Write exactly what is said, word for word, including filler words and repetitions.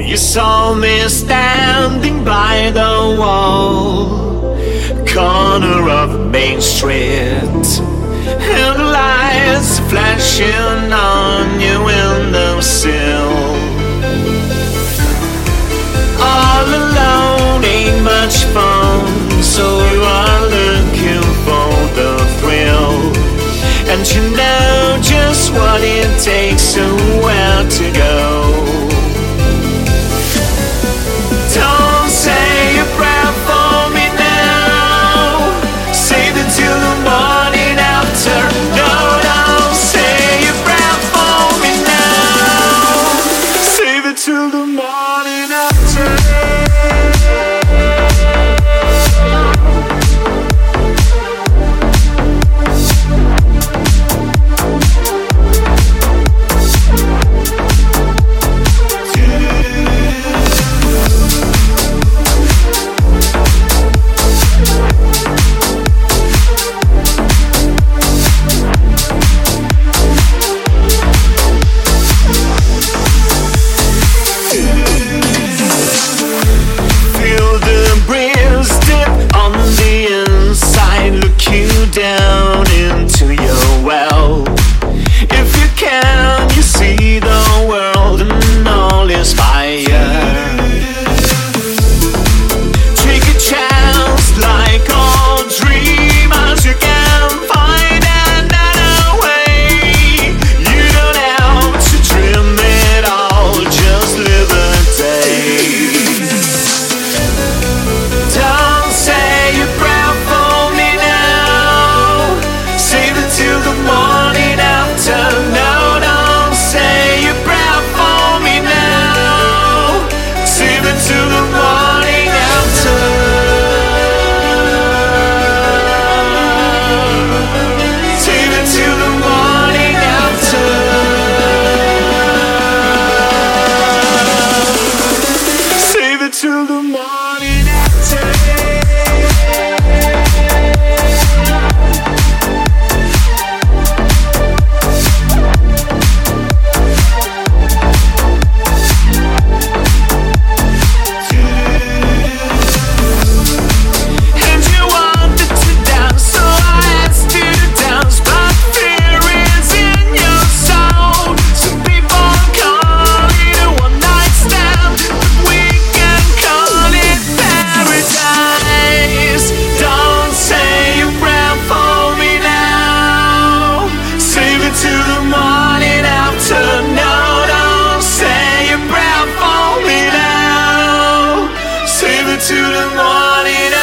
You saw me standing by the wall, corner of Main Street, and lights flashing on your windowsill. All alone ain't much fun, so you are looking for the thrill, and you know just what it takes and where to go. To the morning.